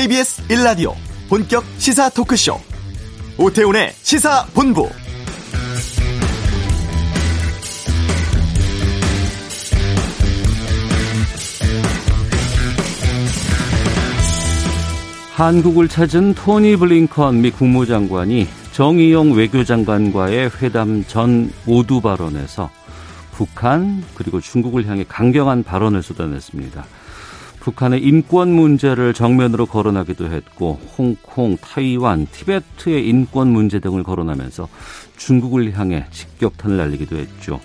KBS 1라디오 본격 시사 토크쇼 오태훈의 시사본부. 한국을 찾은 토니 블링컨 미 국무장관이 정의용 외교장관과의 회담 전 모두 발언에서 북한 그리고 중국을 향해 강경한 발언을 쏟아냈습니다. 북한의 인권 문제를 정면으로 거론하기도 했고 홍콩, 타이완, 티베트의 인권 문제 등을 거론하면서 중국을 향해 직격탄을 날리기도 했죠.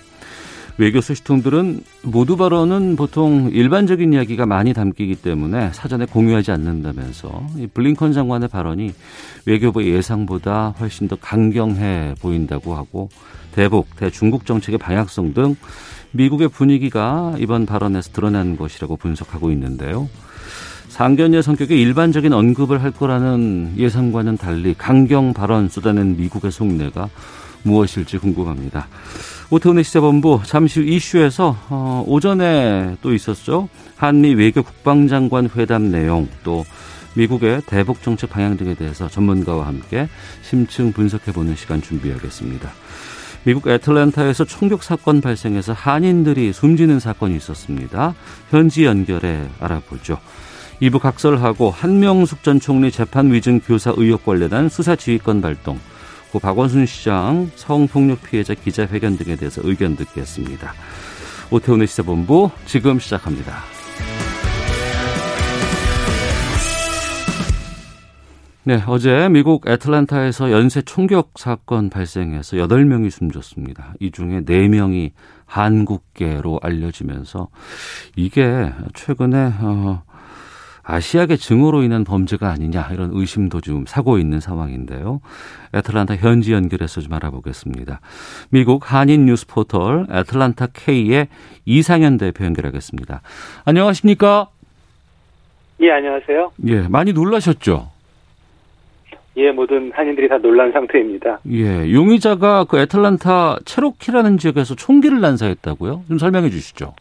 외교 소식통들은 모두 발언은 보통 일반적인 이야기가 많이 담기기 때문에 사전에 공유하지 않는다면서 블링컨 장관의 발언이 외교부 예상보다 훨씬 더 강경해 보인다고 하고 대북, 대중국 정책의 방향성 등 미국의 분위기가 이번 발언에서 드러난 것이라고 분석하고 있는데요. 상견례 성격의 일반적인 언급을 할 거라는 예상과는 달리 강경 발언 쏟아낸 미국의 속내가 무엇일지 궁금합니다. 오태훈의 시사본부 잠시 이슈에서 오전에 또 있었죠. 한미 외교 국방장관 회담 내용 또 미국의 대북 정책 방향 등에 대해서 전문가와 함께 심층 분석해보는 시간 준비하겠습니다. 미국 애틀랜타에서 총격 사건 발생해서 한인들이 숨지는 사건이 있었습니다. 현지 연결해 알아보죠. 2부 각설하고 한명숙 전 총리 재판 위증 교사 의혹 관련한 수사 지휘권 발동, 박원순 시장 성폭력 피해자 기자회견 등에 대해서 의견 듣겠습니다. 오태훈의 시사본부 지금 시작합니다. 네, 어제 미국 애틀랜타에서 연쇄 총격 사건 발생해서 8명이 숨졌습니다. 이 중에 4명이 한국계로 알려지면서 이게 최근에 아시아계 증오로 인한 범죄가 아니냐 이런 의심도 좀 사고 있는 상황인데요. 애틀랜타 현지 연결해서 좀 알아보겠습니다. 미국 한인 뉴스 포털 애틀랜타 K의 이상현 대표 연결하겠습니다. 안녕하십니까? 예, 안녕하세요. 예, 많이 놀라셨죠? 예, 모든 한인들이 다 놀란 상태입니다. 예, 용의자가 그 애틀랜타 체로키라는 지역에서 총기를 난사했다고요? 좀 설명해 주시죠.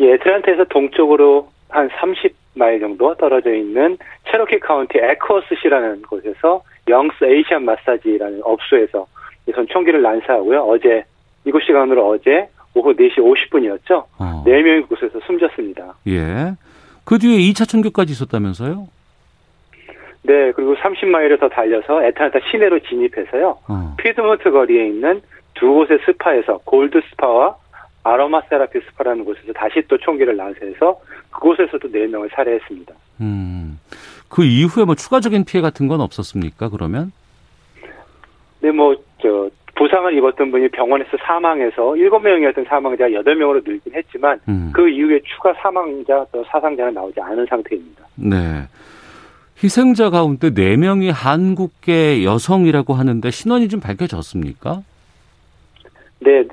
예, 애틀랜타에서 동쪽으로 한 30마일 정도 떨어져 있는 체로키 카운티 에코스시라는 곳에서 영스 에이시안 마사지라는 업소에서 우선 총기를 난사하고요. 어제 이곳 시간으로 어제 오후 4시 50분이었죠. 4명이 그곳에서 숨졌습니다. 예. 그 뒤에 2차 총격까지 있었다면서요? 네. 그리고 30마일을 더 달려서 애틀랜타 시내로 진입해서요. 피드먼트 거리에 있는 두 곳의 스파에서 골드 스파와 아로마 세라피 스파라는 곳에서 다시 또 총기를 난사해서 그곳에서도 4명을 살해했습니다. 그 이후에 뭐 추가적인 피해 같은 건 없었습니까, 그러면? 네, 뭐, 부상을 입었던 분이 병원에서 사망해서 7명이었던 사망자가 8명으로 늘긴 했지만 그 이후에 추가 사망자, 또 사상자는 나오지 않은 상태입니다. 네. 희생자 가운데 4명이 한국계 여성이라고 하는데 신원이 좀 밝혀졌습니까? 네.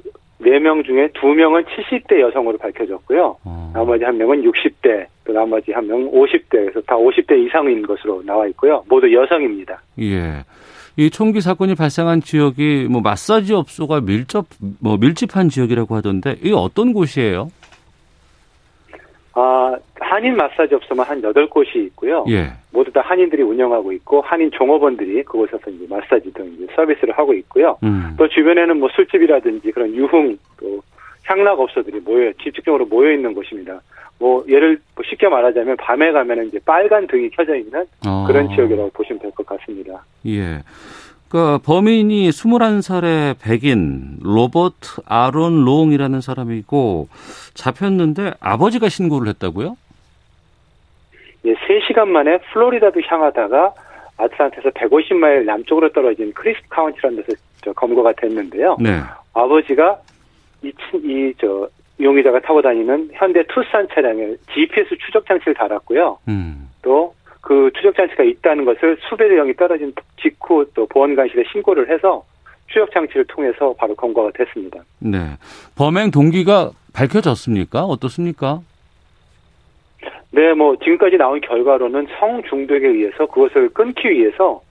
4명 중에 2명은 70대 여성으로 밝혀졌고요. 나머지 1명은 60대, 또 나머지 1명은 50대, 그래서 다 50대 이상인 것으로 나와 있고요. 모두 여성입니다. 예. 이 총기 사건이 발생한 지역이 뭐 마사지 업소가 밀집한 지역이라고 하던데 이게 어떤 곳이에요? 아, 한인 마사지 업소만 한 8곳이 있고요. 예. 모두 다 한인들이 운영하고 있고 한인 종업원들이 그곳에서 이제 마사지 등 이제 서비스를 하고 있고요. 또 주변에는 뭐 술집이라든지 그런 유흥 또 향락 업소들이 집중적으로 모여 있는 곳입니다. 뭐 예를 쉽게 말하자면 밤에 가면은 이제 빨간 등이 켜져 있는 그런 지역이라고 보시면 될 것 같습니다. 예. 그러니까 범인이 21살의 백인 로버트 아론 롱이라는 사람이고 잡혔는데 아버지가 신고를 했다고요? 예, 3시간 만에 플로리다도 향하다가 아틀란타에서 150마일 남쪽으로 떨어진 크리스 카운티라는 데서 검거가 됐는데요. 네. 아버지가 용의자가 타고 다니는 현대 투싼 차량에 GPS 추적 장치를 달았고요. 또 그 추적 장치가 있다는 것을 수배령이 떨어진 직후 또 보안관실에 신고를 해서 추적 장치를 통해서 바로 검거가 됐습니다. 네, 범행 동기가 밝혀졌습니까? 어떻습니까? 네, 뭐 지금까지 나온 결과로는 성중독에 의해서 그것을 끊기 위해서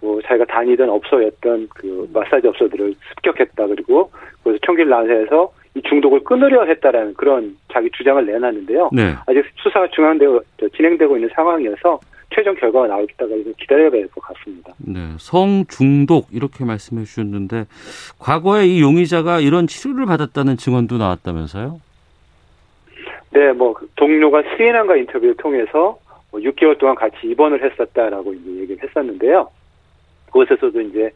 뭐 자기가 다니던 업소였던 그 마사지 업소들을 습격했다 그리고 그래서 총기를 난사해서 이 중독을 끊으려 했다라는 그런 자기 주장을 내놨는데요. 네. 아직 수사가 진행되고 있는 상황이어서 최종 결과가 나올까가 기다려야 될 것 같습니다. 네, 성중독 이렇게 말씀해 주셨는데 과거에 이 용의자가 이런 치료를 받았다는 증언도 나왔다면서요? 네, 뭐 동료가 CNN 인터뷰를 통해서 6개월 동안 같이 입원을 했었다라고 이제 얘기를 했었는데요. 그곳에서도 이제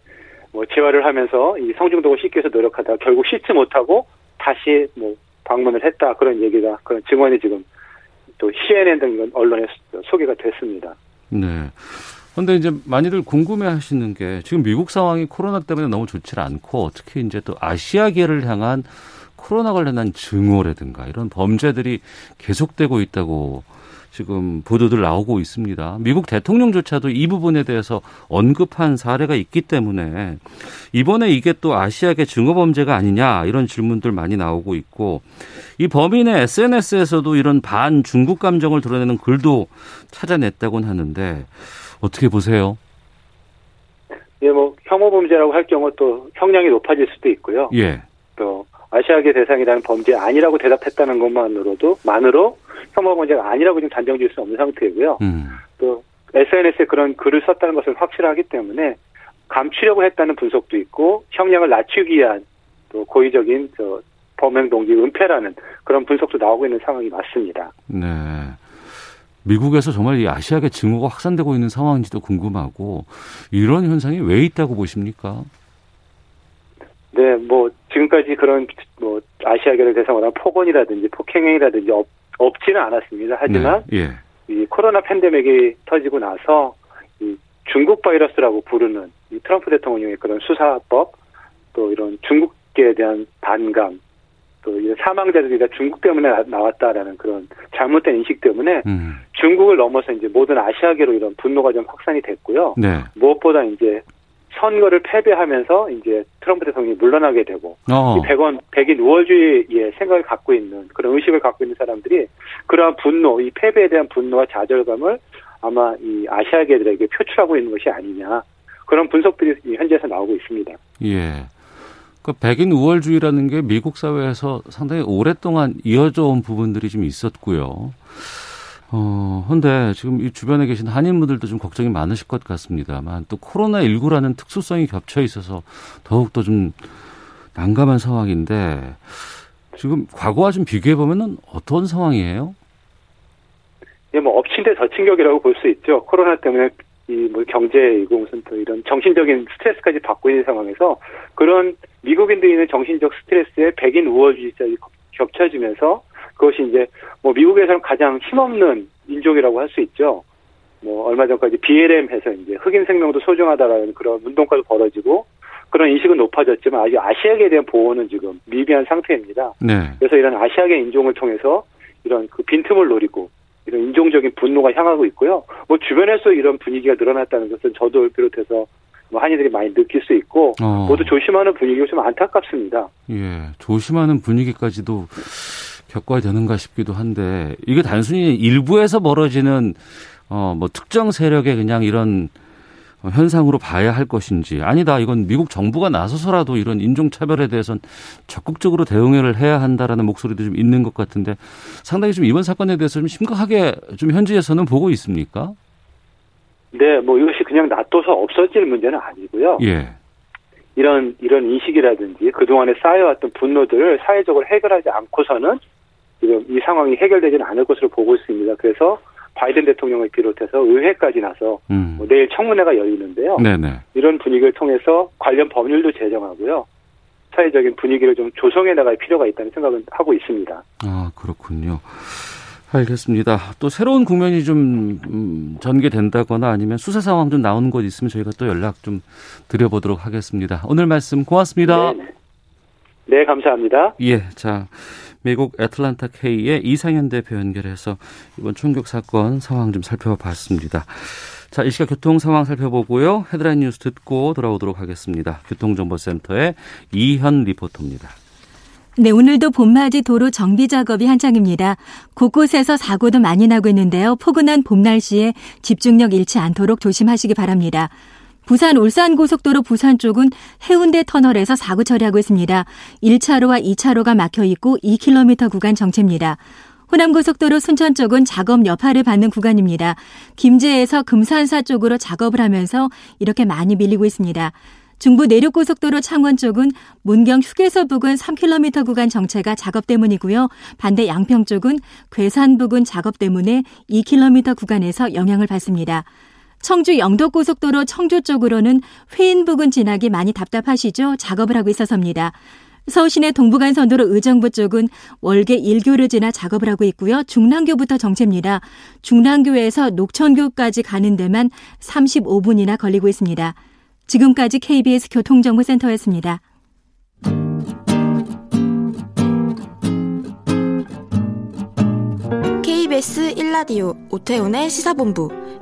뭐 재활을 하면서 이 성중독을 씻기 위해서 노력하다가 결국 씻지 못하고 다시 뭐 방문을 했다 그런 얘기가 그런 증언이 지금 또 CNN 등 언론에 소개가 됐습니다. 네. 그런데 이제 많이들 궁금해하시는 게 지금 미국 상황이 코로나 때문에 너무 좋지 않고 특히 이제 또 아시아계를 향한 코로나 관련한 증오라든가 이런 범죄들이 계속되고 있다고 지금 보도들 나오고 있습니다. 미국 대통령조차도 이 부분에 대해서 언급한 사례가 있기 때문에 이번에 이게 또 아시아계 증오범죄가 아니냐 이런 질문들 많이 나오고 있고 이 범인의 SNS에서도 이런 반중국 감정을 드러내는 글도 찾아냈다고는 하는데 어떻게 보세요? 예, 뭐 혐오범죄라고 할 경우 또 형량이 높아질 수도 있고요. 예. 또 아시아계 대상이라는 범죄 아니라고 대답했다는 것만으로 혐오범죄가 아니라고 지금 단정 지을 수 없는 상태이고요. 또 SNS에 그런 글을 썼다는 것을 확실하기 때문에 감추려고 했다는 분석도 있고 형량을 낮추기 위한 또 고의적인 범행 동기 은폐라는 그런 분석도 나오고 있는 상황이 맞습니다. 네, 미국에서 정말 이 아시아계 증오가 확산되고 있는 상황인지도 궁금하고 이런 현상이 왜 있다고 보십니까? 네, 뭐 지금까지 그런 뭐 아시아계를 대상으로 한 폭언이라든지 폭행이라든지 없지는 않았습니다. 하지만 네, 예. 이 코로나 팬데믹이 터지고 나서 이 중국 바이러스라고 부르는 이 트럼프 대통령의 그런 수사법 또 이런 중국에 대한 반감 또 이런 사망자들이 다 중국 때문에 나왔다라는 그런 잘못된 인식 때문에 중국을 넘어서 이제 모든 아시아계로 이런 분노가 좀 확산이 됐고요. 네. 무엇보다 이제 선거를 패배하면서 이제 트럼프 대통령이 물러나게 되고 백인 우월주의의 생각을 갖고 있는 그런 의식을 갖고 있는 사람들이 그러한 분노, 이 패배에 대한 분노와 좌절감을 아마 이 아시아계들에게 표출하고 있는 것이 아니냐 그런 분석들이 현재에서 나오고 있습니다. 예, 그 백인 우월주의라는 게 미국 사회에서 상당히 오랫동안 이어져 온 부분들이 좀 있었고요. 근데 지금 이 주변에 계신 한인분들도 좀 걱정이 많으실 것 같습니다만 또 코로나19라는 특수성이 겹쳐 있어서 더욱더 좀 난감한 상황인데 지금 과거와 좀 비교해보면 어떤 상황이에요? 예, 뭐 엎친 데 덮친 격이라고 볼 수 있죠. 코로나 때문에 이 뭐 경제이고 무슨 또 이런 정신적인 스트레스까지 받고 있는 상황에서 그런 미국인들이 있는 정신적 스트레스에 백인 우월주의자들이 겹쳐지면서 그것이 이제 뭐 미국에서는 가장 힘없는 인종이라고 할 수 있죠. 뭐 얼마 전까지 BLM에서 이제 흑인 생명도 소중하다라는 그런 운동까지 벌어지고 그런 인식은 높아졌지만 아직 아시아계에 대한 보호는 지금 미비한 상태입니다. 네. 그래서 이런 아시아계 인종을 통해서 이런 그 빈틈을 노리고 이런 인종적인 분노가 향하고 있고요. 뭐 주변에서 이런 분위기가 늘어났다는 것은 저도 비롯해서 뭐 한이들이 많이 느낄 수 있고 모두 조심하는 분위기가 좀 안타깝습니다. 예, 조심하는 분위기까지도 겪어야 되는가 싶기도 한데 이게 단순히 일부에서 벌어지는 뭐 특정 세력의 그냥 이런 현상으로 봐야 할 것인지 아니다 이건 미국 정부가 나서서라도 이런 인종차별에 대해서는 적극적으로 대응을 해야 한다라는 목소리도 좀 있는 것 같은데 상당히 좀 이번 사건에 대해서 좀 심각하게 좀 현지에서는 보고 있습니까? 네, 뭐 이것이 그냥 놔둬서 없어질 문제는 아니고요. 예. 이런 인식이라든지 그동안에 쌓여왔던 분노들을 사회적으로 해결하지 않고서는 지금 이 상황이 해결되지는 않을 것으로 보고 있습니다. 그래서 바이든 대통령을 비롯해서 의회까지 나서 뭐 내일 청문회가 열리는데요. 네네. 이런 분위기를 통해서 관련 법률도 제정하고요. 사회적인 분위기를 좀 조성해 나갈 필요가 있다는 생각은 하고 있습니다. 아, 그렇군요. 알겠습니다. 또 새로운 국면이 좀 전개된다거나 아니면 수사 상황 좀 나오는 곳 있으면 저희가 또 연락 좀 드려보도록 하겠습니다. 오늘 말씀 고맙습니다. 네네. 네, 감사합니다. 예, 자 미국 애틀란타 K의 이상현 대표 연결해서 이번 총격 사건 상황 좀 살펴봤습니다. 자, 이 시각 교통 상황 살펴보고요. 헤드라인 뉴스 듣고 돌아오도록 하겠습니다. 교통정보센터의 이현 리포터입니다. 네, 오늘도 봄맞이 도로 정비 작업이 한창입니다. 곳곳에서 사고도 많이 나고 있는데요. 포근한 봄 날씨에 집중력 잃지 않도록 조심하시기 바랍니다. 부산 울산고속도로 부산 쪽은 해운대 터널에서 사고 처리하고 있습니다. 1차로와 2차로가 막혀 있고 2km 구간 정체입니다. 호남고속도로 순천 쪽은 작업 여파를 받는 구간입니다. 김제에서 금산사 쪽으로 작업을 하면서 이렇게 많이 밀리고 있습니다. 중부 내륙고속도로 창원 쪽은 문경 휴게소 부근 3km 구간 정체가 작업 때문이고요. 반대 양평 쪽은 괴산 부근 작업 때문에 2km 구간에서 영향을 받습니다. 청주 영덕고속도로 청주 쪽으로는 회인 부근 진학이 많이 답답하시죠? 작업을 하고 있어서입니다. 서울시내 동부간선도로 의정부 쪽은 월계 1교를 지나 작업을 하고 있고요. 중랑교부터 정체입니다. 중랑교에서 녹천교까지 가는 데만 35분이나 걸리고 있습니다. 지금까지 KBS 교통정보센터였습니다. KBS 1라디오 오태훈의 시사본부,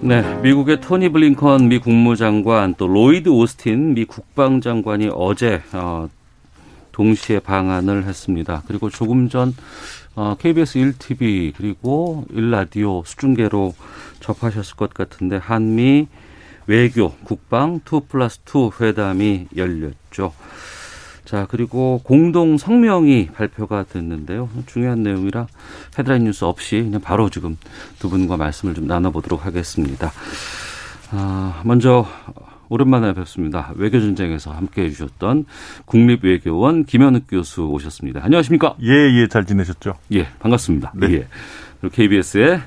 네, 미국의 토니 블링컨 미 국무장관, 또 로이드 오스틴 미 국방장관이 어제 동시에 방한을 했습니다. 그리고 조금 전 KBS 1TV 그리고 1라디오 수중계로 접하셨을 것 같은데 한미 외교, 국방 2+2 회담이 열렸죠. 자, 그리고 공동 성명이 발표가 됐는데요. 중요한 내용이라 헤드라인 뉴스 없이 그냥 바로 지금 두 분과 말씀을 좀 나눠보도록 하겠습니다. 먼저 오랜만에 뵙습니다. 외교전쟁에서 함께해 주셨던 국립외교원 김현욱 교수 오셨습니다. 안녕하십니까? 예, 잘 지내셨죠? 예, 반갑습니다. 네. 예. 그리고 KBS의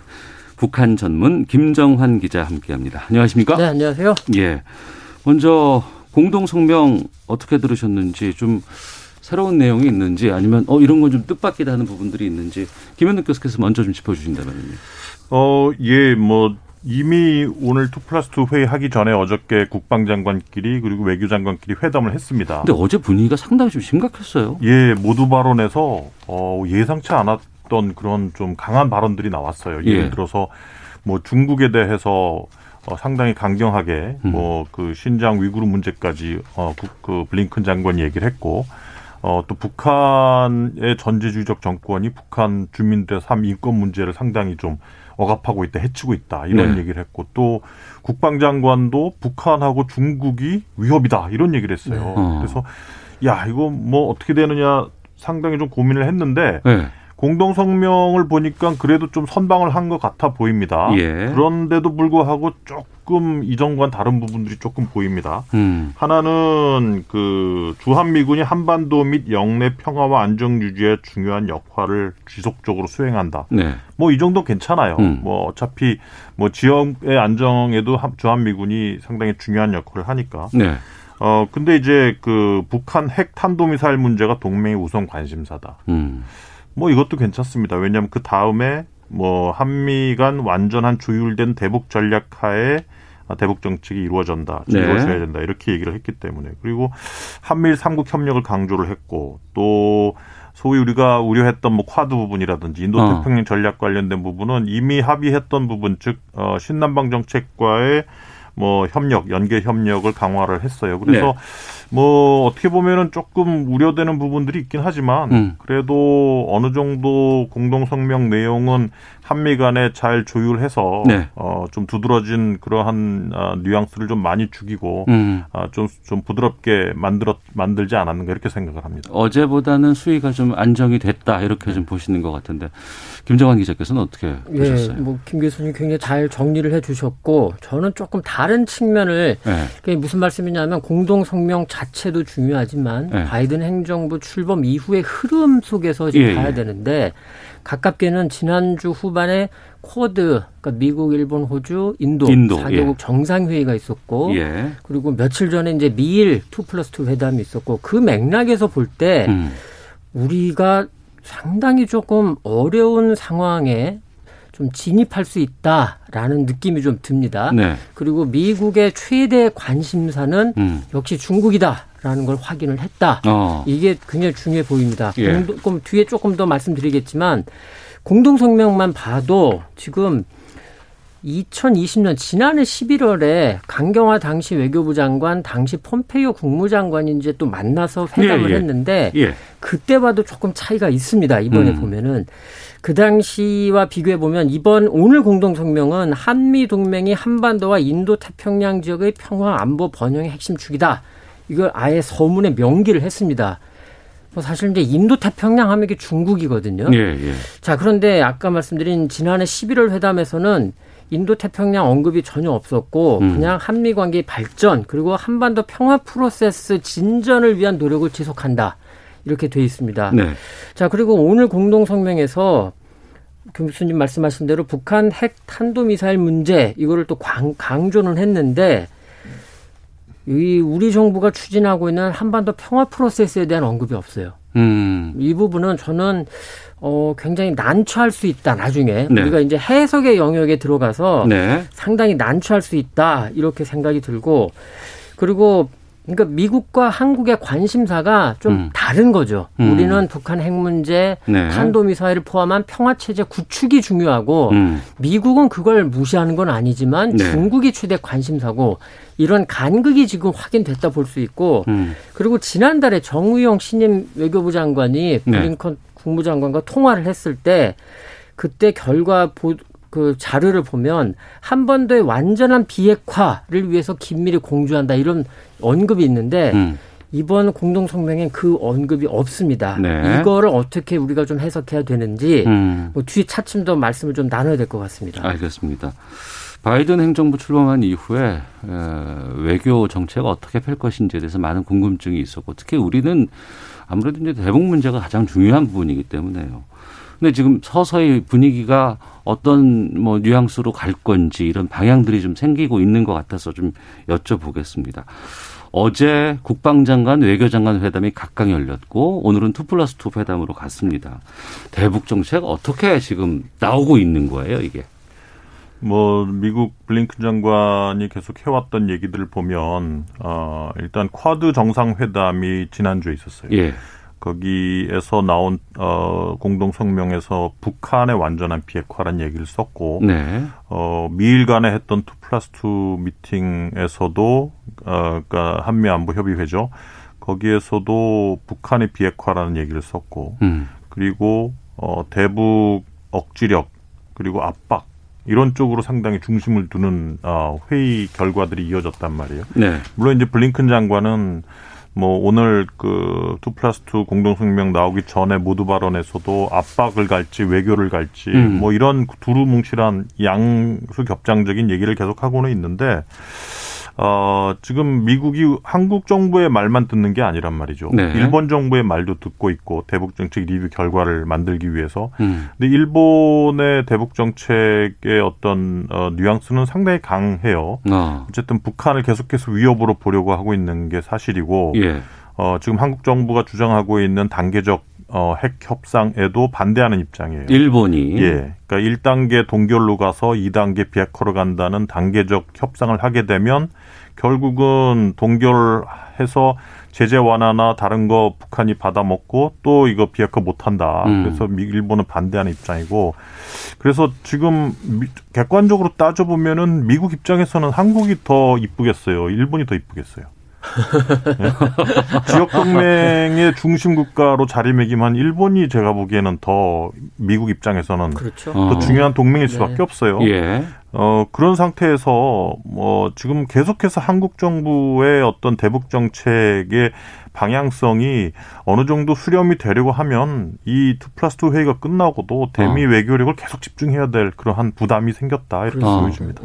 북한 전문 김정환 기자 함께합니다. 안녕하십니까? 네, 안녕하세요. 예, 먼저 공동 성명 어떻게 들으셨는지, 좀 새로운 내용이 있는지, 아니면 이런 건 좀 뜻밖이다 하는 부분들이 있는지 김현욱 교수께서 먼저 좀 짚어주신다면요. 예, 뭐 이미 오늘 2+2 회의하기 전에 어저께 국방장관끼리 그리고 외교장관끼리 회담을 했습니다. 근데 어제 분위기가 상당히 좀 심각했어요. 예, 모두 발언에서 예상치 않았던 그런 좀 강한 발언들이 나왔어요. 예를 들어서 뭐 중국에 대해서 상당히 강경하게 뭐 그 신장 위구르 문제까지 그 블링컨 장관이 얘기를 했고, 또 북한의 전제주의적 정권이 북한 주민들의 삶, 인권 문제를 상당히 좀 억압하고 있다, 해치고 있다, 이런 얘기를 했고, 또 국방장관도 북한하고 중국이 위협이다, 이런 얘기를 했어요. 그래서 이거 뭐 어떻게 되느냐 상당히 좀 고민을 했는데 공동성명을 보니까 그래도 좀 선방을 한 것 같아 보입니다. 그런데도 불구하고 조금 이전과는 다른 부분들이 조금 보입니다. 하나는 그 주한미군이 한반도 및 영내 평화와 안정 유지에 중요한 역할을 지속적으로 수행한다. 뭐 이 정도 괜찮아요. 뭐 어차피 뭐 지역의 안정에도 주한미군이 상당히 중요한 역할을 하니까. 근데 이제 그 북한 핵 탄도미사일 문제가 동맹의 우선 관심사다. 뭐 이것도 괜찮습니다. 왜냐하면 그 다음에 뭐 한미 간 완전한 조율된 대북 전략하에 대북 정책이 이루어져야 된다, 이렇게 얘기를 했기 때문에. 그리고 한미일 3국 협력을 강조를 했고, 또 소위 우리가 우려했던 뭐 쿼드 부분이라든지 인도태평양 전략 관련된 부분은 이미 합의했던 부분, 즉 신남방 정책과의 뭐 협력, 연계 협력을 강화를 했어요. 그래서 뭐 어떻게 보면은 조금 우려되는 부분들이 있긴 하지만 그래도 어느 정도 공동 성명 내용은 한미 간에 잘 조율해서 좀 두드러진 그러한 뉘앙스를 좀 많이 죽이고 좀 부드럽게 만들지 않았는가, 이렇게 생각을 합니다. 어제보다는 수위가 좀 안정이 됐다, 이렇게 좀 보시는 것 같은데 김정환 기자께서는 어떻게 보셨어요? 뭐 김 교수님 굉장히 잘 정리를 해주셨고, 저는 조금 다른 측면을, 그게 무슨 말씀이냐면 공동 성명 자체도 중요하지만 바이든 행정부 출범 이후의 흐름 속에서 지금 봐야 되는데, 가깝게는 지난주 후반에 쿼드, 그러니까 미국, 일본, 호주, 인도 4개국 정상회의가 있었고, 그리고 며칠 전에 이제 미일 2+2 회담이 있었고, 그 맥락에서 볼 때 우리가 상당히 조금 어려운 상황에 좀 진입할 수 있다라는 느낌이 좀 듭니다. 그리고 미국의 최대 관심사는 역시 중국이다. 라는 걸 확인을 했다. 이게 굉장히 중요해 보입니다. 예. 그럼 뒤에 조금 더 말씀드리겠지만 공동성명만 봐도 지금 2020년 지난해 11월에 강경화 당시 외교부 장관, 당시 폼페이오 국무장관이 이제 또 만나서 회담을 했는데 그때 봐도 조금 차이가 있습니다. 이번에 보면은. 그 당시와 비교해 보면 이번 오늘 공동성명은 한미 동맹이 한반도와 인도태평양 지역의 평화 안보 번영의 핵심 축이다. 이걸 아예 서문에 명기를 했습니다. 사실 이제 인도태평양 하면 이게 중국이거든요. 자, 그런데 아까 말씀드린 지난해 11월 회담에서는 인도태평양 언급이 전혀 없었고 그냥 한미 관계의 발전 그리고 한반도 평화 프로세스 진전을 위한 노력을 지속한다. 이렇게 돼 있습니다. 네. 자, 그리고 오늘 공동성명에서 교수님 말씀하신 대로 북한 핵 탄도미사일 문제 이거를 또 강조는 했는데 이 우리 정부가 추진하고 있는 한반도 평화 프로세스에 대한 언급이 없어요. 이 부분은 저는 굉장히 난처할 수 있다. 나중에 우리가 이제 해석의 영역에 들어가서 상당히 난처할 수 있다. 이렇게 생각이 들고 그리고 그러니까 미국과 한국의 관심사가 좀 다른 거죠. 우리는 북한 핵 문제, 탄도미사일을 포함한 평화체제 구축이 중요하고 미국은 그걸 무시하는 건 아니지만 중국이 최대 관심사고 이런 간극이 지금 확인됐다 볼 수 있고 그리고 지난달에 정의용 신임 외교부 장관이 블링컨 국무장관과 통화를 했을 때 그때 결과 그 자료를 보면 한반도의 완전한 비핵화를 위해서 긴밀히 공조한다 이런 언급이 있는데 이번 공동성명엔 그 언급이 없습니다. 이거를 어떻게 우리가 좀 해석해야 되는지 뭐 뒤에 차츰 더 말씀을 좀 나눠야 될 것 같습니다. 알겠습니다. 바이든 행정부 출범한 이후에 외교 정책이 어떻게 펼 것인지에 대해서 많은 궁금증이 있었고 특히 우리는 아무래도 이제 대북 문제가 가장 중요한 부분이기 때문에요. 근데 지금 서서히 분위기가 어떤 뭐 뉘앙스로 갈 건지 이런 방향들이 좀 생기고 있는 것 같아서 좀 여쭤보겠습니다. 어제 국방장관, 외교장관 회담이 각각 열렸고 오늘은 2+2 회담으로 갔습니다. 대북 정책 어떻게 지금 나오고 있는 거예요, 이게? 뭐 미국 블링컨 장관이 계속 해왔던 얘기들을 보면 일단 쿼드 정상회담이 지난주에 있었어요. 거기에서 나온 공동성명에서 북한의 완전한 비핵화라는 얘기를 썼고 미일 간에 했던 2+2 미팅에서도 그러니까 한미안보협의회죠. 거기에서도 북한의 비핵화라는 얘기를 썼고 그리고 대북 억지력 그리고 압박 이런 쪽으로 상당히 중심을 두는 회의 결과들이 이어졌단 말이에요. 물론 이제 블링컨 장관은 뭐 오늘 그 2+2 공동성명 나오기 전에 모두 발언에서도 압박을 갈지 외교를 갈지 뭐 이런 두루뭉실한 양수겹장적인 얘기를 계속하고는 있는데 지금 미국이 한국 정부의 말만 듣는 게 아니란 말이죠. 일본 정부의 말도 듣고 있고 대북 정책 리뷰 결과를 만들기 위해서. 근데 일본의 대북 정책의 어떤 뉘앙스는 상당히 강해요. 어쨌든 북한을 계속해서 위협으로 보려고 하고 있는 게 사실이고 지금 한국 정부가 주장하고 있는 단계적 핵 협상에도 반대하는 입장이에요. 일본이. 그러니까 1단계 동결로 가서 2단계 비핵화로 간다는 단계적 협상을 하게 되면 결국은 동결해서 제재 완화나 다른 거 북한이 받아먹고 또 이거 비핵화 못한다. 그래서 일본은 반대하는 입장이고 그래서 지금 객관적으로 따져보면은 미국 입장에서는 한국이 더 이쁘겠어요? 일본이 더 이쁘겠어요? 지역 동맹의 중심 국가로 자리매김한 일본이 제가 보기에는 더 미국 입장에서는 더 중요한 동맹일 수밖에 없어요. 그런 상태에서 뭐 지금 계속해서 한국 정부의 어떤 대북 정책의 방향성이 어느 정도 수렴이 되려고 하면 이 2+2 회의가 끝나고도 대미 외교력을 계속 집중해야 될 그러한 부담이 생겼다 이렇게 보여집니다.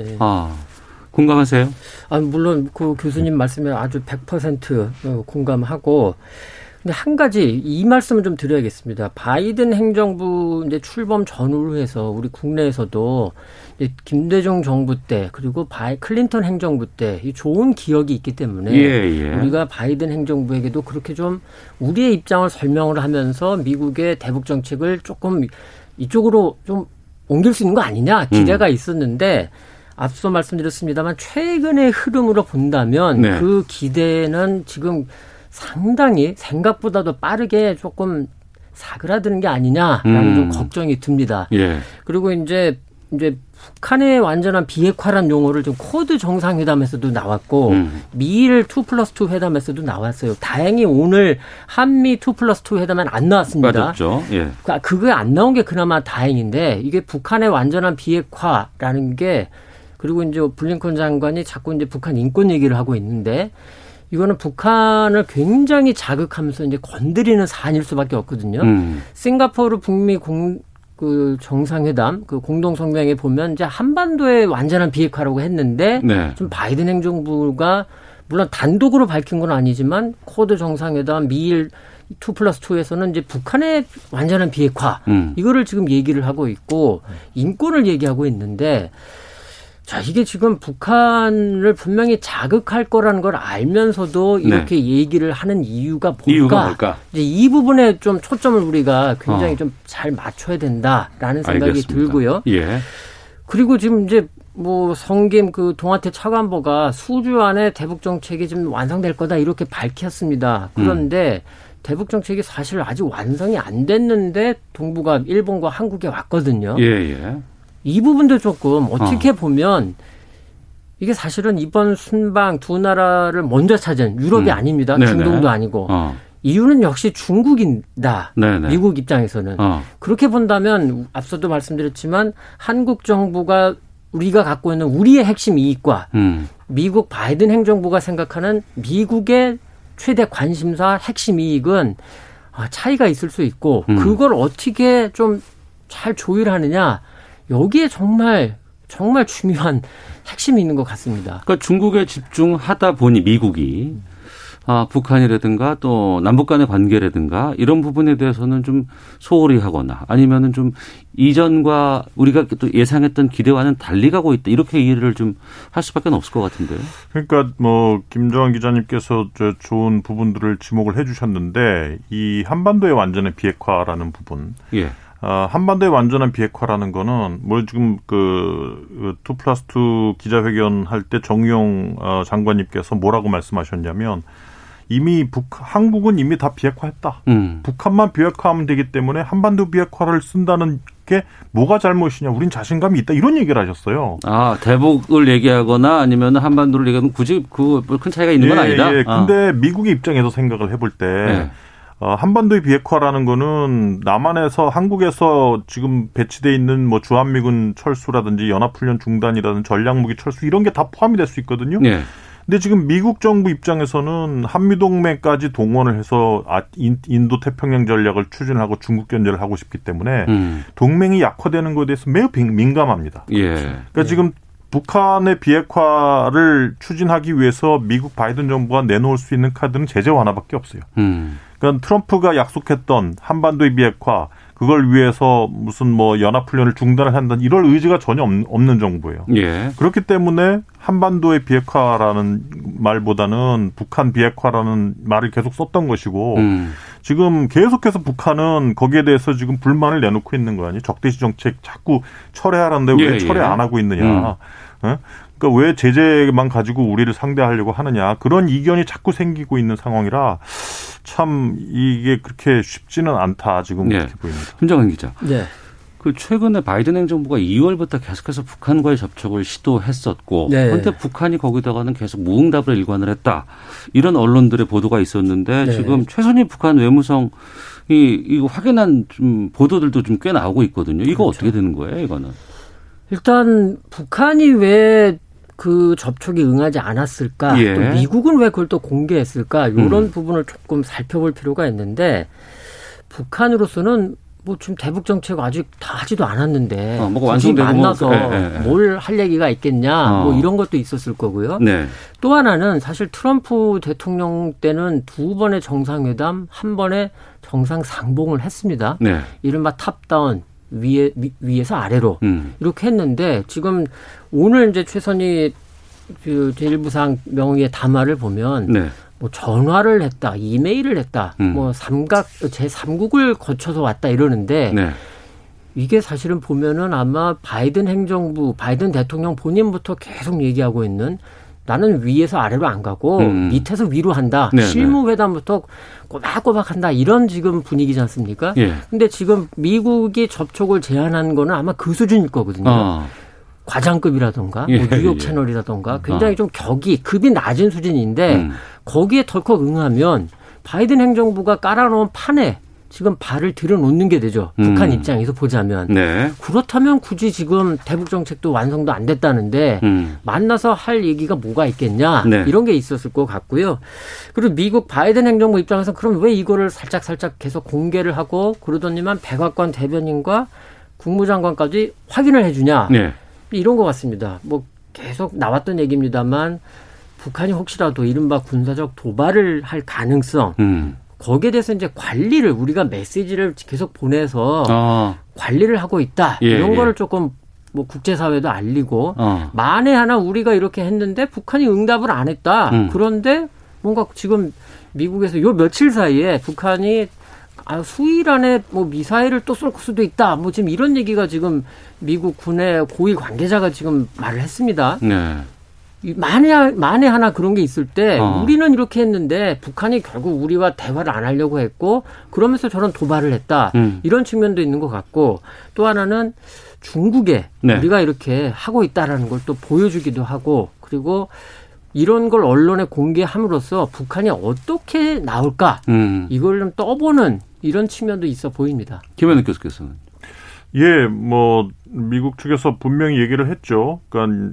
공감하세요? 물론 그 교수님 말씀에 아주 100% 공감하고 근데 한 가지 이 말씀을 좀 드려야겠습니다. 바이든 행정부 이제 출범 전후로 해서 우리 국내에서도 이제 김대중 정부 때 그리고 클린턴 행정부 때 이 좋은 기억이 있기 때문에 우리가 바이든 행정부에게도 그렇게 좀 우리의 입장을 설명을 하면서 미국의 대북 정책을 조금 이쪽으로 좀 옮길 수 있는 거 아니냐 기대가 있었는데 앞서 말씀드렸습니다만 최근의 흐름으로 본다면 그 기대는 지금 상당히 생각보다도 빠르게 조금 사그라드는 게 아니냐라는 좀 걱정이 듭니다. 예. 그리고 이제 북한의 완전한 비핵화란 용어를 좀 쿼드 정상회담에서도 나왔고 미일 2+2 회담에서도 나왔어요. 다행히 오늘 한미 2+2 회담은 안 나왔습니다. 맞았죠. 예. 그게 안 나온 게 그나마 다행인데 이게 북한의 완전한 비핵화라는 게 그리고 이제 블링컨 장관이 자꾸 이제 북한 인권 얘기를 하고 있는데 이거는 북한을 굉장히 자극하면서 이제 건드리는 사안일 수밖에 없거든요. 싱가포르 북미 그 정상회담 그 공동성명에 보면 이제 한반도의 완전한 비핵화라고 했는데 네. 지금 바이든 행정부가 물론 단독으로 밝힌 건 아니지만 쿼드 정상회담 미일 2+2에서는 이제 북한의 완전한 비핵화 이거를 지금 얘기를 하고 있고 인권을 얘기하고 있는데 자 이게 지금 북한을 분명히 자극할 거라는 걸 알면서도 이렇게 네. 얘기를 하는 이유가 뭘까? 이제 이 부분에 좀 초점을 우리가 굉장히 좀 잘 맞춰야 된다라는 생각이 알겠습니다. 들고요. 예. 그리고 지금 이제 뭐 성김 그 동아태 차관보가 수주 안에 대북 정책이 지금 완성될 거다 이렇게 밝혔습니다. 그런데 대북 정책이 사실 아직 완성이 안 됐는데 동북아 일본과 한국에 왔거든요. 예예. 이 부분도 조금 어떻게 보면 이게 사실은 이번 순방 두 나라를 먼저 찾은 유럽이 아닙니다. 네네. 중동도 아니고. 이유는 역시 중국이다. 네네. 미국 입장에서는. 그렇게 본다면 앞서도 말씀드렸지만 한국 정부가 우리가 갖고 있는 우리의 핵심 이익과 미국 바이든 행정부가 생각하는 미국의 최대 관심사 핵심 이익은 차이가 있을 수 있고 그걸 어떻게 좀 잘 조율하느냐. 여기에 정말 중요한 핵심이 있는 것 같습니다. 그러니까 중국에 집중하다 보니 미국이 북한이라든가 또 남북 간의 관계라든가 이런 부분에 대해서는 좀 소홀히 하거나 아니면은 좀 이전과 우리가 또 예상했던 기대와는 달리 가고 있다. 이렇게 이해를 좀 할 수밖에 없을 것 같은데요. 그러니까 뭐 김정환 기자님께서 저 좋은 부분들을 지목을 해 주셨는데 이 한반도의 완전한 비핵화라는 부분. 예. 한반도의 완전한 비핵화라는 거는 뭘 지금 그 2+2 기자회견 할 때 정용 장관님께서 뭐라고 말씀하셨냐면 이미 한국은 이미 다 비핵화했다. 북한만 비핵화하면 되기 때문에 한반도 비핵화를 쓴다는 게 뭐가 잘못이냐. 우린 자신감이 있다. 이런 얘기를 하셨어요. 대북을 얘기하거나 아니면 한반도를 얘기하면 굳이 그 큰 차이가 있는 건 아니다. 예. 근데 미국의 입장에서 생각을 해볼 때 한반도의 비핵화라는 거는 남한에서 한국에서 지금 배치돼 있는 뭐 주한미군 철수라든지 연합훈련 중단이라든지 전략무기 철수 이런 게 다 포함이 될 수 있거든요. 네. 근데 지금 미국 정부 입장에서는 한미동맹까지 동원을 해서 인도태평양 전략을 추진하고 중국 견제를 하고 싶기 때문에 동맹이 약화되는 것에 대해서 매우 민감합니다. 예. 그러니까 지금 북한의 비핵화를 추진하기 위해서 미국 바이든 정부가 내놓을 수 있는 카드는 제재 완화밖에 없어요. 그러니까 트럼프가 약속했던 한반도의 비핵화, 그걸 위해서 무슨 뭐 연합훈련을 중단을 한다는 이럴 의지가 전혀 없는 정부예요. 예. 그렇기 때문에 한반도의 비핵화라는 말보다는 북한 비핵화라는 말을 계속 썼던 것이고 지금 계속해서 북한은 거기에 대해서 지금 불만을 내놓고 있는 거 아니에요? 적대시 정책 자꾸 철회하라는데 왜 철회 안 하고 있느냐. 네? 그러니까 왜 제재만 가지고 우리를 상대하려고 하느냐. 그런 이견이 자꾸 생기고 있는 상황이라 참 이게 그렇게 쉽지는 않다 지금 그렇게 보입니다. 김정은 기자. 네. 그 최근에 바이든 행정부가 2월부터 계속해서 북한과의 접촉을 시도했었고, 그런데 북한이 거기다가는 계속 무응답을 일관을 했다. 이런 언론들의 보도가 있었는데 지금 최선희 북한 외무성이 이거 확인한 좀 보도들도 좀 꽤 나오고 있거든요. 이거 그렇죠. 어떻게 되는 거예요, 이거는? 일단 북한이 왜 그 접촉이 응하지 않았을까? 또 미국은 왜 그걸 또 공개했을까? 이런 부분을 조금 살펴볼 필요가 있는데 북한으로서는 뭐 지금 대북 정책 아직 다 하지도 않았는데 굳이 만나서 뭘 할 얘기가 있겠냐? 뭐 이런 것도 있었을 거고요. 네. 또 하나는 사실 트럼프 대통령 때는 두 번의 정상회담, 한 번의 정상 상봉을 했습니다. 네. 이른바 탑다운. 위에서 아래로 이렇게 했는데 지금 오늘 이제 최선희 그 제1부상 명의의 담화를 보면 뭐 전화를 했다, 이메일을 했다, 뭐 제3국을 거쳐서 왔다 이러는데 이게 사실은 보면은 아마 바이든 행정부, 바이든 대통령 본인부터 계속 얘기하고 있는 나는 위에서 아래로 안 가고 밑에서 위로 한다. 네네. 실무회담부터 꼬박꼬박 한다. 이런 지금 분위기지 않습니까? 근데 지금 미국이 접촉을 제안한 거는 아마 그 수준일 거거든요. 과장급이라든가 뭐 뉴욕 채널이라든가 굉장히 좀 급이 낮은 수준인데 거기에 덜컥 응하면 바이든 행정부가 깔아놓은 판에 지금 발을 들여놓는 게 되죠. 북한 입장에서 보자면. 네. 그렇다면 굳이 지금 대북 정책도 완성도 안 됐다는데 만나서 할 얘기가 뭐가 있겠냐. 네. 이런 게 있었을 것 같고요. 그리고 미국 바이든 행정부 입장에서는 그럼 왜 이거를 살짝살짝 계속 공개를 하고 그러더니만 백악관 대변인과 국무장관까지 확인을 해주냐. 네. 이런 것 같습니다. 뭐 계속 나왔던 얘기입니다만 북한이 혹시라도 이른바 군사적 도발을 할 가능성. 거기에 대해서 이제 관리를 우리가 메시지를 계속 보내서 관리를 하고 있다. 이런 거를 조금 뭐 국제사회도 알리고 만에 하나 우리가 이렇게 했는데 북한이 응답을 안 했다. 그런데 뭔가 지금 미국에서 요 며칠 사이에 북한이 수일 안에 뭐 미사일을 또 쏠 수도 있다. 뭐 지금 이런 얘기가 지금 미국 군의 고위 관계자가 지금 말을 했습니다. 네. 만에 하나 그런 게 있을 때 우리는 이렇게 했는데 북한이 결국 우리와 대화를 안 하려고 했고 그러면서 저런 도발을 했다. 이런 측면도 있는 것 같고 또 하나는 중국에 우리가 이렇게 하고 있다라는 걸 또 보여주기도 하고 그리고 이런 걸 언론에 공개함으로써 북한이 어떻게 나올까 이걸 좀 떠보는 이런 측면도 있어 보입니다. 김현욱 교수께서는. 예, 뭐 미국 측에서 분명히 얘기를 했죠. 그러니까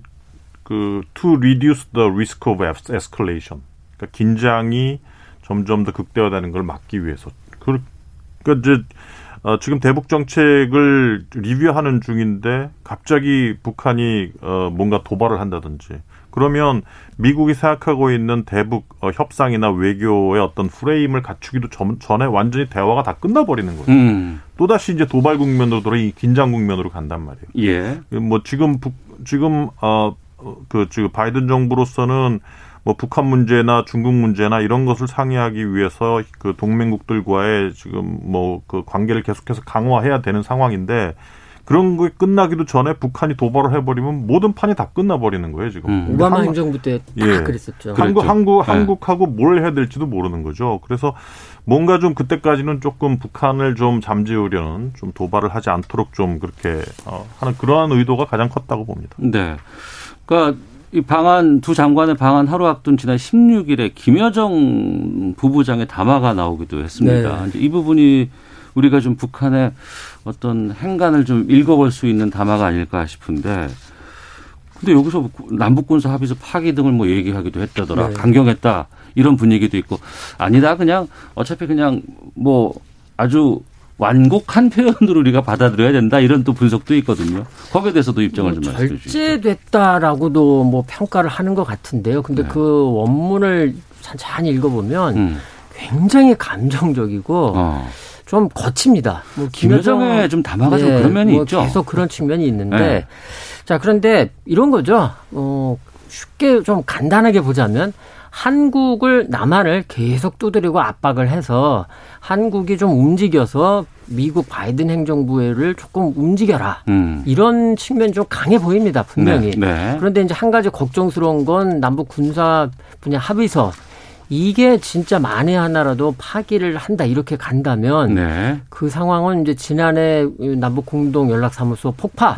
to reduce the risk of escalation. 그러니까 긴장이 점점 더 극대화되는 걸 막기 위해서. 그러니까 이제 지금 대북 정책을 리뷰하는 중인데 갑자기 북한이 뭔가 도발을 한다든지 그러면 미국이 생각하고 있는 대북 협상이나 외교의 어떤 프레임을 갖추기도 전에 완전히 대화가 다 끝나버리는 거예요. 또다시 이제 도발 국면으로 돌아 이 긴장 국면으로 간단 말이에요. 예. 뭐 지금 바이든 정부로서는 뭐 북한 문제나 중국 문제나 이런 것을 상의하기 위해서 그 동맹국들과의 지금 뭐 그 관계를 계속해서 강화해야 되는 상황인데 그런 게 끝나기도 전에 북한이 도발을 해버리면 모든 판이 다 끝나버리는 거예요 지금. 오바마 행정부 때 다 그랬었죠. 한국하고 뭘 해야 될지도 모르는 거죠. 그래서 뭔가 좀 그때까지는 조금 북한을 좀 잠재우려는 좀 도발을 하지 않도록 좀 그렇게 하는 그러한 의도가 가장 컸다고 봅니다. 네. 그러니까 이 방한 두 장관의 방한 하루 앞둔 지난 16일에 김여정 부부장의 담화가 나오기도 했습니다. 네. 이제 이 부분이 우리가 좀 북한의 어떤 행간을 좀 읽어볼 수 있는 담화가 아닐까 싶은데, 근데 여기서 남북군사 합의서 파기 등을 뭐 얘기하기도 했다더라, 네. 강경했다 이런 분위기도 있고 아니다 그냥 어차피 그냥 뭐 아주 완곡한 표현으로 우리가 받아들여야 된다 이런 또 분석도 있거든요. 거기에 대해서도 입장을 좀 말씀해 주시죠. 절제됐다라고도 뭐 평가를 하는 것 같은데요. 근데 그 원문을 찬찬히 읽어보면 굉장히 감정적이고 좀 거칩니다. 뭐 김여정의 좀 담화가 좀 그런 면이 뭐 있죠. 계속 그런 측면이 있는데 자 그런데 이런 거죠. 쉽게 좀 간단하게 보자면. 남한을 계속 두드리고 압박을 해서 한국이 좀 움직여서 미국 바이든 행정부를 조금 움직여라. 이런 측면이 좀 강해 보입니다. 분명히. 네. 그런데 이제 한 가지 걱정스러운 건 남북 군사 분야 합의서. 이게 진짜 만에 하나라도 파기를 한다 이렇게 간다면 그 상황은 이제 지난해 남북 공동 연락사무소 폭파.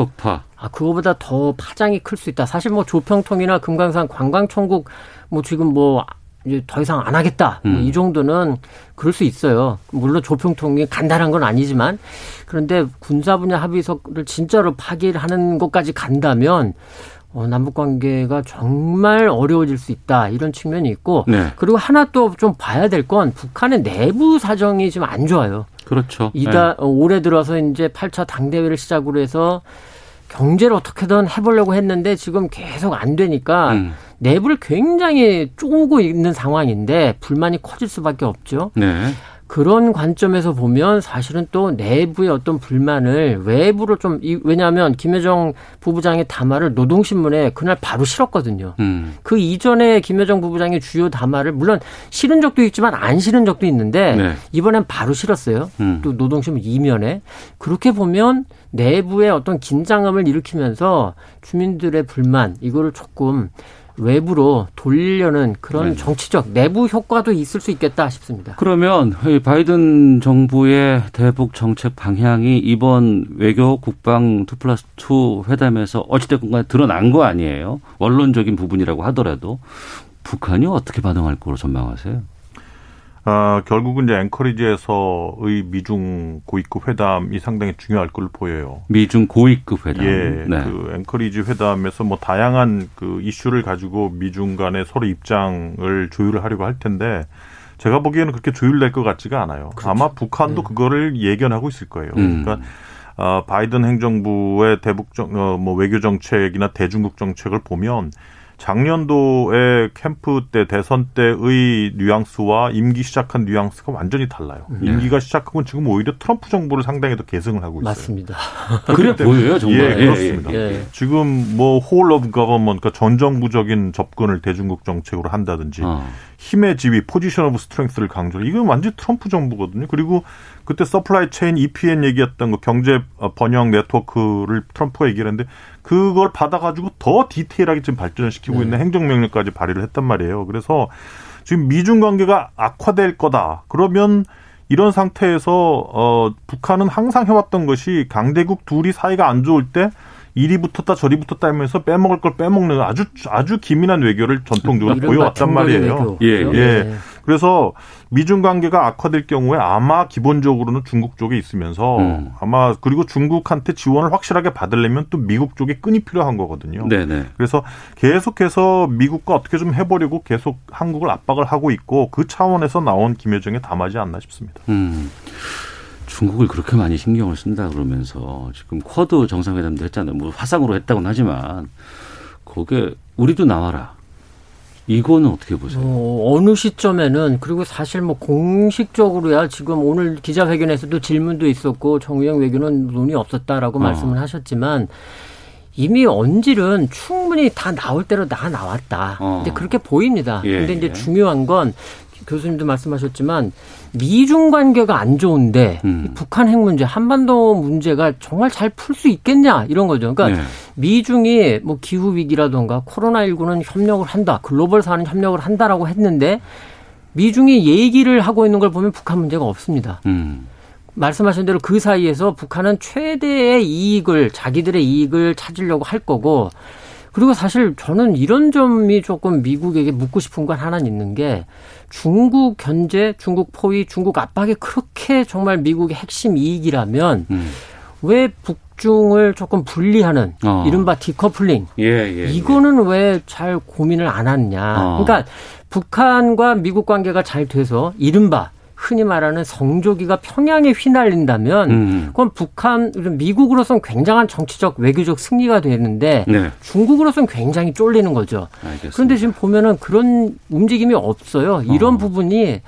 그거보다 더 파장이 클 수 있다. 사실 뭐 조평통이나 금강산 관광총국 뭐 지금 뭐 이제 더 이상 안 하겠다. 뭐 이 정도는 그럴 수 있어요. 물론 조평통이 간단한 건 아니지만 그런데 군사 분야 합의서를 진짜로 파기를 하는 것까지 간다면 남북관계가 정말 어려워질 수 있다. 이런 측면이 있고 그리고 하나 또 좀 봐야 될 건 북한의 내부 사정이 지금 안 좋아요. 그렇죠. 올해 들어서 이제 8차 당대회를 시작으로 해서 경제를 어떻게든 해보려고 했는데 지금 계속 안 되니까 내부를 굉장히 쪼고 있는 상황인데 불만이 커질 수밖에 없죠. 네. 그런 관점에서 보면 사실은 또 내부의 어떤 불만을 외부로 좀 왜냐하면 김여정 부부장의 담화를 노동신문에 그날 바로 실었거든요. 그 이전에 김여정 부부장의 주요 담화를 물론 실은 적도 있지만 안 실은 적도 있는데 이번엔 바로 실었어요. 또 노동신문 이면에. 그렇게 보면 내부의 어떤 긴장감을 일으키면서 주민들의 불만 이거를 조금 외부로 돌리려는 그런 정치적 내부 효과도 있을 수 있겠다 싶습니다. 그러면 바이든 정부의 대북 정책 방향이 이번 외교 국방 2+2 회담에서 어찌됐건 간에 드러난 거 아니에요? 원론적인 부분이라고 하더라도 북한이 어떻게 반응할 거로 전망하세요? 결국은 이제 앵커리지에서의 미중 고위급 회담이 상당히 중요할 걸로 보여요. 미중 고위급 회담. 예, 네. 그 앵커리지 회담에서 뭐 다양한 그 이슈를 가지고 미중 간의 서로 입장을 조율을 하려고 할 텐데 제가 보기에는 그렇게 조율될 것 같지가 않아요. 그렇죠. 아마 북한도 그거를 예견하고 있을 거예요. 그러니까 바이든 행정부의 뭐 외교 정책이나 대중국 정책을 보면. 작년도에 캠프 때 대선 때의 뉘앙스와 임기 시작한 뉘앙스가 완전히 달라요. 임기가 시작하고는 지금 오히려 트럼프 정부를 상당히 더 계승을 하고 있어요. 맞습니다. 그래 보여요 정말. 예, 그렇습니다. 예. 지금 뭐 whole of government, 그러니까 전정부적인 접근을 대중국 정책으로 한다든지 힘의 지위, 포지션 오브 스트렝스를 강조를. 이건 완전히 트럼프 정부거든요. 그리고 그때 서플라이 체인 EPN 얘기했던 거 경제 번영 네트워크를 트럼프가 얘기를 했는데 그걸 받아가지고 더 디테일하게 지금 발전을 시키고 있는 행정명령까지 발의를 했단 말이에요. 그래서 지금 미중 관계가 악화될 거다. 그러면 이런 상태에서 북한은 항상 해왔던 것이 강대국 둘이 사이가 안 좋을 때 이리 붙었다 저리 붙었다 하면서 빼먹을 걸 빼먹는 아주 기민한 외교를 전통적으로 보여왔단 말이에요. 예, 예. 예. 그래서 미중 관계가 악화될 경우에 아마 기본적으로는 중국 쪽에 있으면서 아마 그리고 중국한테 지원을 확실하게 받으려면 또 미국 쪽에 끈이 필요한 거거든요. 네네. 그래서 계속해서 미국과 어떻게 좀 해보려고 계속 한국을 압박을 하고 있고 그 차원에서 나온 김여정의 담화지 않나 싶습니다. 중국을 그렇게 많이 신경을 쓴다 그러면서 지금 쿼드 정상회담도 했잖아요. 뭐 화상으로 했다고는 하지만 거기에 우리도 나와라. 이거는 어떻게 보세요? 어느 시점에는 그리고 사실 뭐 공식적으로야 지금 오늘 기자회견에서도 질문도 있었고 정의용 외교는 논의 없었다라고 말씀을 하셨지만 이미 언질은 충분히 다 나올 대로 다 나왔다. 근데 그렇게 보입니다. 근데 이제 중요한 건 교수님도 말씀하셨지만 미중 관계가 안 좋은데 북한 핵 문제, 한반도 문제가 정말 잘 풀 수 있겠냐 이런 거죠. 그러니까 미중이 뭐 기후 위기라든가 코로나19는 협력을 한다, 글로벌 사안은 협력을 한다라고 했는데 미중이 얘기를 하고 있는 걸 보면 북한 문제가 없습니다. 말씀하신 대로 그 사이에서 북한은 최대의 이익을 자기들의 이익을 찾으려고 할 거고 그리고 사실 저는 이런 점이 조금 미국에게 묻고 싶은 건 하나 있는 게 중국 견제, 중국 포위, 중국 압박이 그렇게 정말 미국의 핵심 이익이라면 왜 북중을 조금 분리하는 이른바 디커플링 이거는 왜 잘 고민을 안 하느냐. 그러니까 북한과 미국 관계가 잘 돼서 이른바 흔히 말하는 성조기가 평양에 휘날린다면 그건 북한, 미국으로서는 굉장한 정치적 외교적 승리가 되는데 중국으로서는 굉장히 쫄리는 거죠. 알겠습니다. 그런데 지금 보면은 그런 움직임이 없어요. 이런 부분이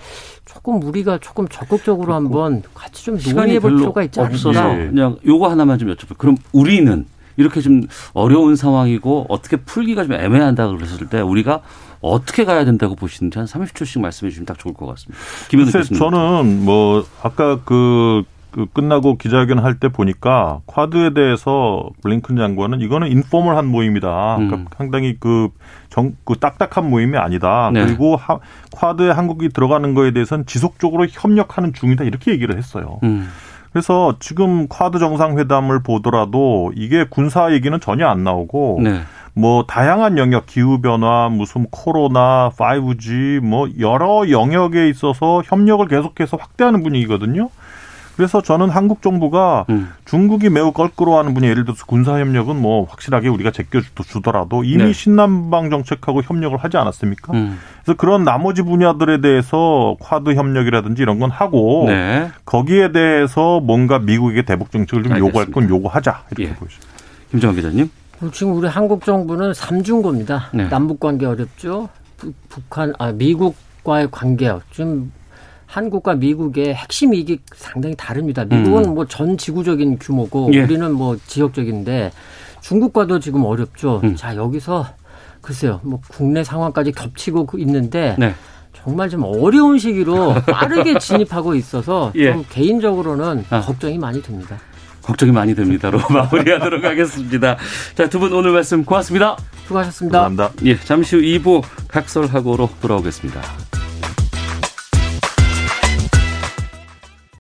조금 우리가 조금 적극적으로 한번 같이 좀 논의해 볼 필요가 있지 않을까. 그냥 요거 하나만 좀 여쭤볼게요. 그럼 우리는 이렇게 좀 어려운 상황이고 어떻게 풀기가 좀 애매한다고 그랬을 때 우리가 어떻게 가야 된다고 보시는지 한 30초씩 말씀해 주시면 딱 좋을 것 같습니다. 김현우 교수님. 저는 뭐 아까 그 끝나고 기자회견 할 때 보니까 쿼드에 대해서 블링컨 장관은 이거는 인포멀한 모임이다. 그러니까 상당히 그 딱딱한 모임이 아니다. 네. 그리고 쿼드에 한국이 들어가는 거에 대해서는 지속적으로 협력하는 중이다. 이렇게 얘기를 했어요. 그래서 지금 쿼드 정상회담을 보더라도 이게 군사 얘기는 전혀 안 나오고 뭐 다양한 영역, 기후변화, 무슨 코로나, 5G 뭐 여러 영역에 있어서 협력을 계속해서 확대하는 분위기거든요. 그래서 저는 한국 정부가 중국이 매우 껄끄러워하는 분야 예를 들어서 군사협력은 뭐 확실하게 우리가 제껴주더라도 이미 신남방 정책하고 협력을 하지 않았습니까? 그래서 그런 나머지 분야들에 대해서 쿼드 협력이라든지 이런 건 하고 거기에 대해서 뭔가 미국에게 대북 정책을 좀 요구할 건 요구하자 이렇게 보입니다. 김정환 기자님. 지금 우리 한국 정부는 3중고입니다. 남북관계 어렵죠. 미국과의 관계 지금 한국과 미국의 핵심 이익이 상당히 다릅니다. 미국은 뭐 전 지구적인 규모고 우리는 뭐 지역적인데 중국과도 지금 어렵죠. 자, 여기서 글쎄요. 뭐 국내 상황까지 겹치고 있는데 정말 좀 어려운 시기로 빠르게 진입하고 있어서 좀 개인적으로는 걱정이 많이 됩니다. 걱정이 많이 됩니다로 마무리하도록 하겠습니다. 자, 두 분 오늘 말씀 고맙습니다. 수고하셨습니다. 감사합니다. 예, 잠시 후 2부 각설하고로 돌아오겠습니다.